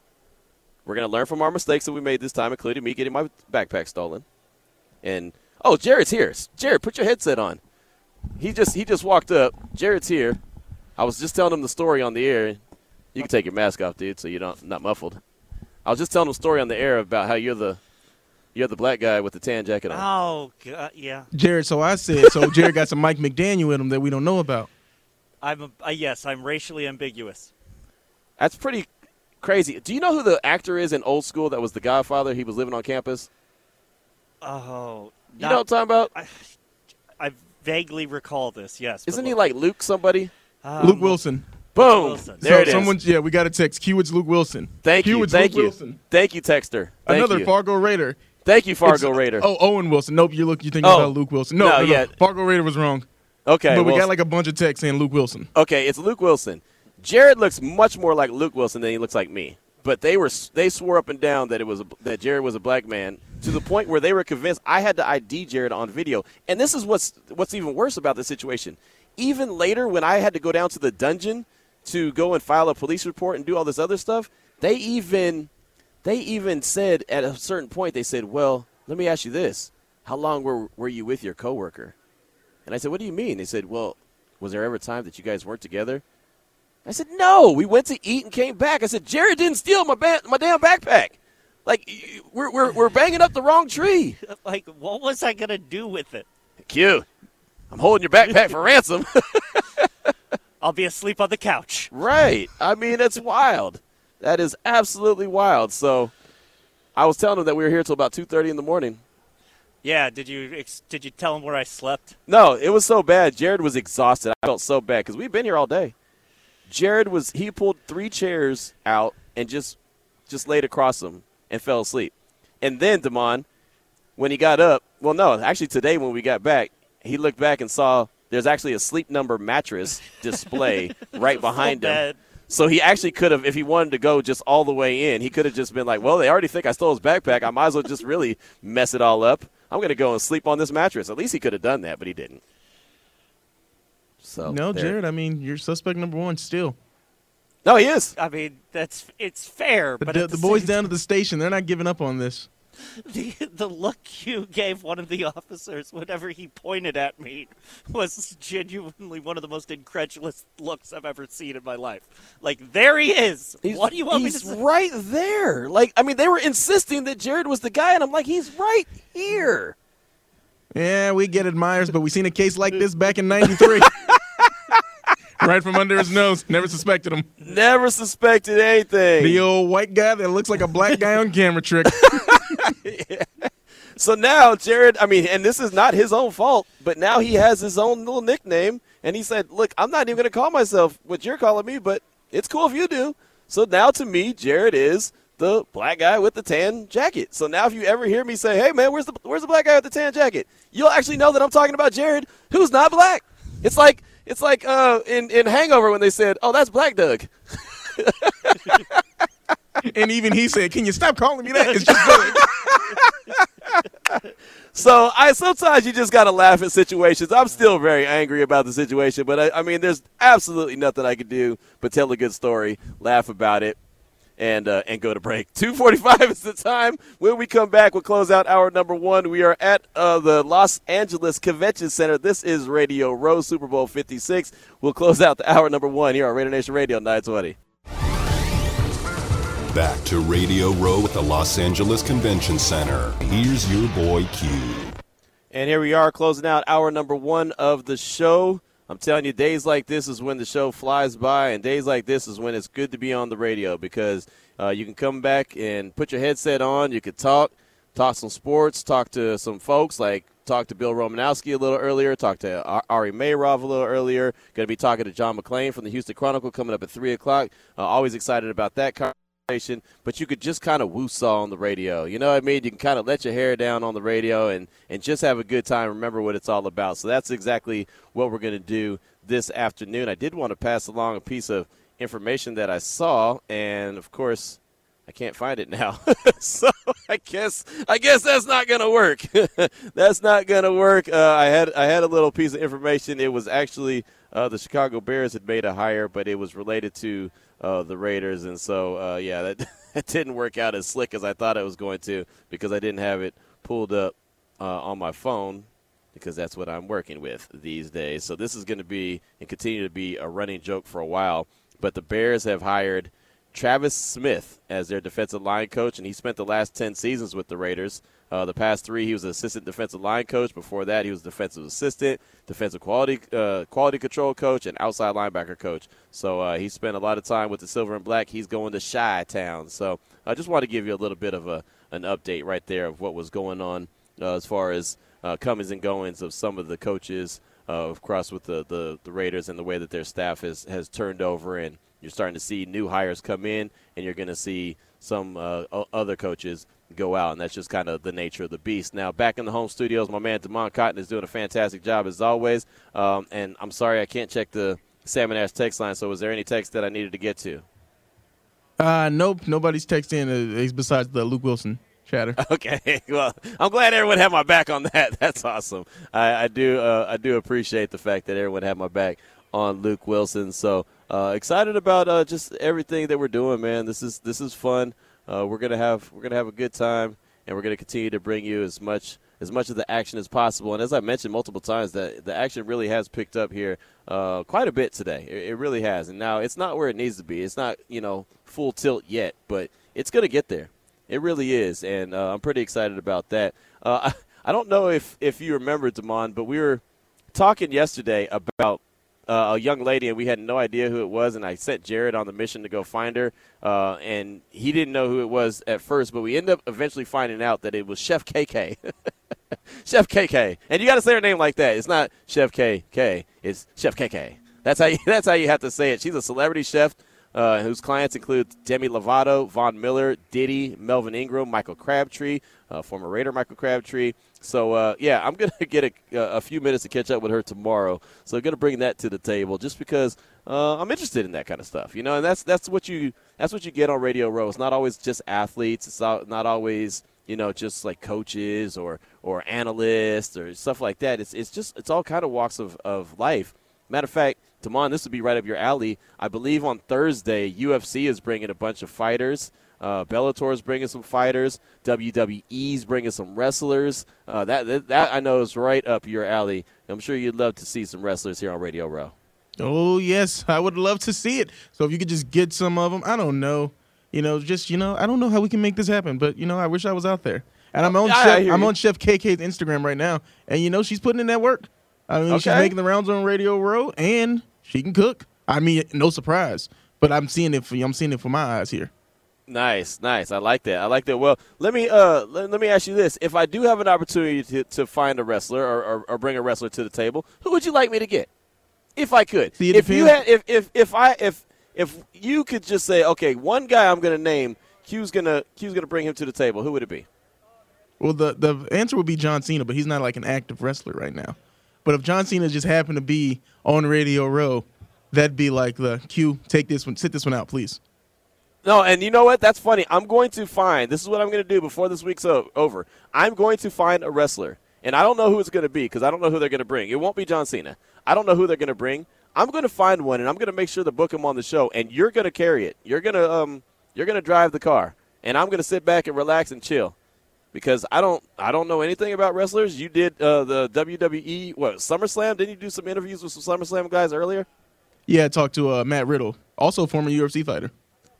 We're going to learn from our mistakes that we made this time, including me getting my backpack stolen. And oh, Jared's here. Jared, put your headset on. He just he just walked up. Jared's here. I was just telling him the story on the air. You can take your mask off, dude, so you're not not muffled. I was just telling him a story on the air about how you're the you're the black guy with the tan jacket on. Oh, God, yeah. Jared, so I said, so Jared got some Mike McDaniel in him that we don't know about. I'm a, uh, yes, I'm racially ambiguous. That's pretty crazy. Do you know who the actor is in Old School that was the Godfather? He was living on campus. Oh. Not, you know what I'm talking about? I, I vaguely recall this, yes. Isn't he like Luke somebody? Um, Luke Wilson. Boom. Wilson. There so it is. Someone, yeah, we got a text. Q, it's Luke Wilson. Thank Q, you. Thank Luke you. Wilson. Thank you, Texter. Thank Another you. Fargo Raider. Thank you, Fargo it's, Raider. Oh, Owen Wilson. Nope, you look, you think oh. about Luke Wilson. No, no, no, yeah. no, Fargo Raider was wrong. Okay. But we well, got like a bunch of texts saying Luke Wilson. Okay, it's Luke Wilson. Jared looks much more like Luke Wilson than he looks like me. But they were they swore up and down that it was a, that Jared was a black man to the point where they were convinced I had to I D Jared on video. And this is what's what's even worse about this situation. Even later when I had to go down to the dungeon to go and file a police report and do all this other stuff, they even they even said at a certain point, they said, well, let me ask you this. How long were were you with your coworker? And I said, what do you mean? They said, well, was there ever a time that you guys weren't together? I said, no, we went to eat and came back. I said, Jared didn't steal my ba- my damn backpack. Like, we're, we're, we're banging up the wrong tree. Like, what was I going to do with it? Q, I'm holding your backpack for ransom. I'll be asleep on the couch. Right. I mean, it's wild. That is absolutely wild. So I was telling him that we were here till about two thirty in the morning. Yeah. Did you did you tell him where I slept? No, it was so bad. Jared was exhausted. I felt so bad because we've been here all day. Jared was – he pulled three chairs out and just just laid across him and fell asleep. And then, Damon, when he got up, well, no, actually today when we got back, he looked back and saw there's actually a Sleep Number mattress display right behind so him. Bad. So he actually could have, if he wanted to go just all the way in, he could have just been like, well, they already think I stole his backpack. I might as well just really mess it all up. I'm going to go and sleep on this mattress. At least he could have done that, but he didn't. So no, there. Jared, I mean, you're suspect number one still. No, he is. I mean, that's it's fair. But, but the, the, the boys down to the station, they're not giving up on this. The the look you gave one of the officers whenever he pointed at me was genuinely one of the most incredulous looks I've ever seen in my life. Like, there he is. He's, what do you want me to say? He's right there. Like, I mean, they were insisting that Jared was the guy, and I'm like, he's right here. Yeah, we get admirers, but we seen a case like this back in ninety-three. Right from under his nose. Never suspected him. Never suspected anything. The old white guy that looks like a black guy on camera trick. Yeah. So now, Jared, I mean, and this is not his own fault, but now he has his own little nickname, and he said, look, I'm not even going to call myself what you're calling me, but it's cool if you do. So now, to me, Jared is the black guy with the tan jacket. So now if you ever hear me say, hey, man, where's the where's the black guy with the tan jacket? You'll actually know that I'm talking about Jared, who's not black. It's like it's like uh, in, in Hangover when they said, oh, that's Black Doug. And even he said, can you stop calling me that? It's just good. So I sometimes you just got to laugh at situations. I'm still very angry about the situation, but, I, I mean, there's absolutely nothing I could do but tell a good story, laugh about it, and uh, and go to break. two forty-five is the time. When we come back, we'll close out hour number one. We are at uh, the Los Angeles Convention Center. This is Radio Row, Super Bowl fifty-six. We'll close out the hour number one here on Raider Nation Radio nine twenty. Back to Radio Row at the Los Angeles Convention Center. Here's your boy Q. And here we are closing out hour number one of the show. I'm telling you, days like this is when the show flies by, and days like this is when it's good to be on the radio because uh, you can come back and put your headset on. You could talk, talk some sports, talk to some folks, like talk to Bill Romanowski a little earlier, talk to Ari Meirov a little earlier. Going to be talking to John McClain from the Houston Chronicle coming up at three o'clock. Uh, always excited about that conversation. But you could just kind of woo-saw on the radio. You know what I mean? You can kind of let your hair down on the radio and, and just have a good time, remember what it's all about. So that's exactly what we're going to do this afternoon. I did want to pass along a piece of information that I saw, and, of course, I can't find it now. So I guess I guess that's not going to work. That's not going to work. Uh, I had I had a little piece of information. It was actually uh, the Chicago Bears had made a hire, but it was related to – Uh, the Raiders, and so, uh, yeah, that, that didn't work out as slick as I thought it was going to because I didn't have it pulled up uh, on my phone because that's what I'm working with these days. So this is going to be and continue to be a running joke for a while, but the Bears have hired Travis Smith as their defensive line coach, and he spent the last ten seasons with the Raiders. Uh, the past three, he was an assistant defensive line coach. Before that, he was defensive assistant, defensive quality uh, quality control coach, and outside linebacker coach. So uh, he spent a lot of time with the Silver and Black. He's going to Chi-Town. So I just want to give you a little bit of a an update right there of what was going on uh, as far as uh, comings and goings of some of the coaches, uh, of course, with the, the, the Raiders and the way that their staff has, has turned over. And you're starting to see new hires come in, and you're going to see some uh, other coaches go out, and that's just kind of the nature of the beast. Now, back in the home studios, my man Damon Cotton is doing a fantastic job as always, um, and I'm sorry I can't check the Salmon Ash text line, so was there any text that I needed to get to? Uh, nope, nobody's texting uh, besides the Luke Wilson chatter. Okay, well, I'm glad everyone had my back on that. That's awesome. I, I do uh, I do appreciate the fact that everyone had my back on Luke Wilson, so uh, excited about uh, just everything that we're doing, man. This is this is fun. Uh, we're gonna have we're gonna have a good time, and we're gonna continue to bring you as much as much of the action as possible. And as I mentioned multiple times, that the action really has picked up here uh, quite a bit today. It, it really has. And now it's not where it needs to be. It's not you know full tilt yet, but it's gonna get there. It really is, and uh, I'm pretty excited about that. Uh, I, I don't know if if you remember, Damon, but we were talking yesterday about Uh, a young lady, and we had no idea who it was, and I sent Jared on the mission to go find her, uh, and he didn't know who it was at first, but we ended up eventually finding out that it was Chef K K. Chef K K. And you got to say her name like that. It's not Chef K K. It's Chef K K. That's how you, that's how you have to say it. She's a celebrity chef uh, whose clients include Demi Lovato, Von Miller, Diddy, Melvin Ingram, Michael Crabtree, uh, former Raider Michael Crabtree. So, uh, yeah, I'm going to get a, a few minutes to catch up with her tomorrow. So I'm going to bring that to the table just because uh, I'm interested in that kind of stuff. You know, and that's that's what you that's what you get on Radio Row. It's not always just athletes. It's not always, you know, just like coaches or or analysts or stuff like that. It's it's just it's all kind of walks of, of life. Matter of fact, Damon, this would be right up your alley. I believe on Thursday, U F C is bringing a bunch of fighters. Uh, Bellator is bringing some fighters. W W E is bringing some wrestlers. Uh, that, that that I know is right up your alley. I'm sure you'd love to see some wrestlers here on Radio Row. Oh, yes. I would love to see it. So if you could just get some of them, I don't know. You know, just, you know, I don't know how we can make this happen, but, you know, I wish I was out there. And I'm on, Chef, I'm on Chef K K's Instagram right now, and, you know, she's putting in that work. I mean, okay. She's making the rounds on Radio Row, and she can cook. I mean, no surprise, but I'm seeing it for I'm seeing it for my eyes here. Nice, nice. I like that. I like that. Well, let me uh, let, let me ask you this: if I do have an opportunity to, to find a wrestler or, or, or bring a wrestler to the table, who would you like me to get? If I could, See, if you had, if if if I if if you could just say, okay, one guy I'm going to name, Q's gonna Q's gonna bring him to the table. Who would it be? Well, the the answer would be John Cena, but he's not like an active wrestler right now. But if John Cena just happened to be on Radio Row, that'd be like the Q, take this one, sit this one out, please. No, and you know what? That's funny. I'm going to find, this is what I'm going to do before this week's over. I'm going to find a wrestler, and I don't know who it's going to be because I don't know who they're going to bring. It won't be John Cena. I don't know who they're going to bring. I'm going to find one, and I'm going to make sure to book him on the show, and you're going to carry it. You're going to um, you're going to drive the car, and I'm going to sit back and relax and chill. Because I don't, I don't know anything about wrestlers. You did uh, the W W E, what, SummerSlam? Didn't you do some interviews with some SummerSlam guys earlier? Yeah, I talked to uh, Matt Riddle, also former U F C fighter.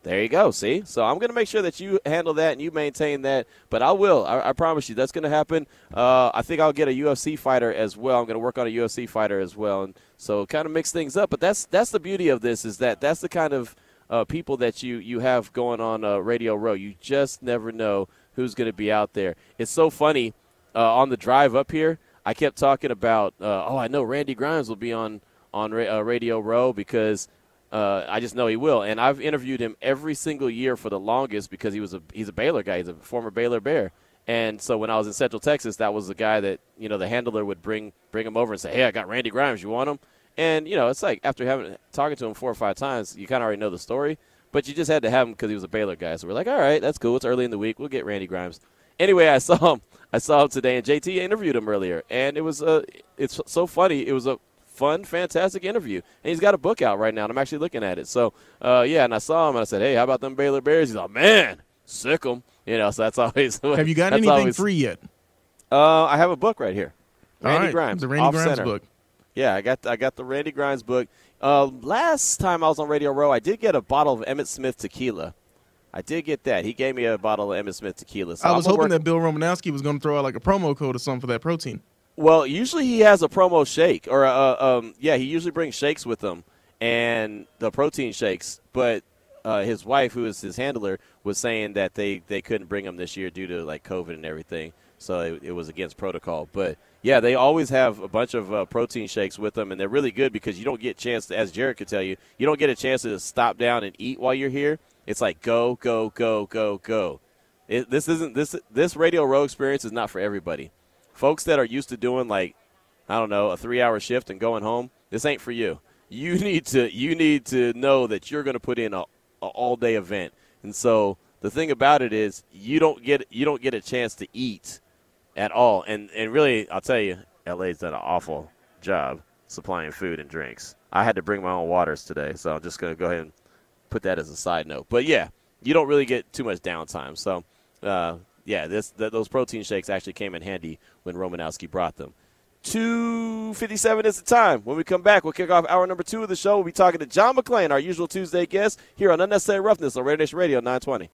There you go, see? So I'm going to make sure that you handle that and you maintain that. But I will. I, I promise you that's going to happen. Uh, I think I'll get a U F C fighter as well. I'm going to work on a U F C fighter as well. And so kind of mix things up. But that's that's the beauty of this, is that that's the kind of uh, people that you, you have going on uh, Radio Row. You just never know who's going to be out there. It's so funny. Uh, on the drive up here, I kept talking about, uh, oh, I know Randy Grimes will be on, on ra- uh, Radio Row because uh, I just know he will. And I've interviewed him every single year for the longest because he was a, he's a Baylor guy. He's a former Baylor Bear. And so when I was in Central Texas, that was the guy that, you know, the handler would bring bring him over and say, hey, I got Randy Grimes. You want him? And, you know, it's like after having talking to him four or five times, you kind of already know the story. But you just had to have him because he was a Baylor guy. So we're like, all right, that's cool. It's early in the week. We'll get Randy Grimes. Anyway, I saw him. I saw him today, and J T interviewed him earlier. And it was uh, it's so funny. It was a fun, fantastic interview. And he's got a book out right now, and I'm actually looking at it. So, uh, yeah, and I saw him, and I said, hey, how about them Baylor Bears? He's like, man, sick 'em. You know, so that's always. Have you got anything always, free yet? Uh, I have a book right here. Randy right. Grimes. The Randy Grimes book. Yeah, I got I got the Randy Grimes book. Uh, last time I was on Radio Row, I did get a bottle of Emmett Smith tequila. I did get that. He gave me a bottle of Emmett Smith tequila. So I was hoping work- that Bill Romanowski was going to throw out like a promo code or something for that protein. Well, usually he has a promo shake, or a, a, um, yeah, he usually brings shakes with him and the protein shakes. But uh, his wife, who is his handler, was saying that they, they couldn't bring him this year due to like COVID and everything. So it, it was against protocol, but. Yeah, they always have a bunch of uh, protein shakes with them, and they're really good because you don't get a chance to, as Jared could tell you, you don't get a chance to stop down and eat while you're here. It's like go, go, go, go, go. It, this isn't this this Radio Row experience is not for everybody. Folks that are used to doing like, I don't know, a three-hour shift and going home, this ain't for you. You need to you need to know that you're going to put in a, a all-day event, and so the thing about it is you don't get you don't get a chance to eat. At all, and and really, I'll tell you, L A's done an awful job supplying food and drinks. I had to bring my own waters today, so I'm just going to go ahead and put that as a side note. But, yeah, you don't really get too much downtime. So, uh, yeah, this th- those protein shakes actually came in handy when Romanowski brought them. two fifty-seven is the time. When we come back, we'll kick off hour number two of the show. We'll be talking to John McClain, our usual Tuesday guest, here on Unnecessary Roughness on Raider Nation Radio nine twenty.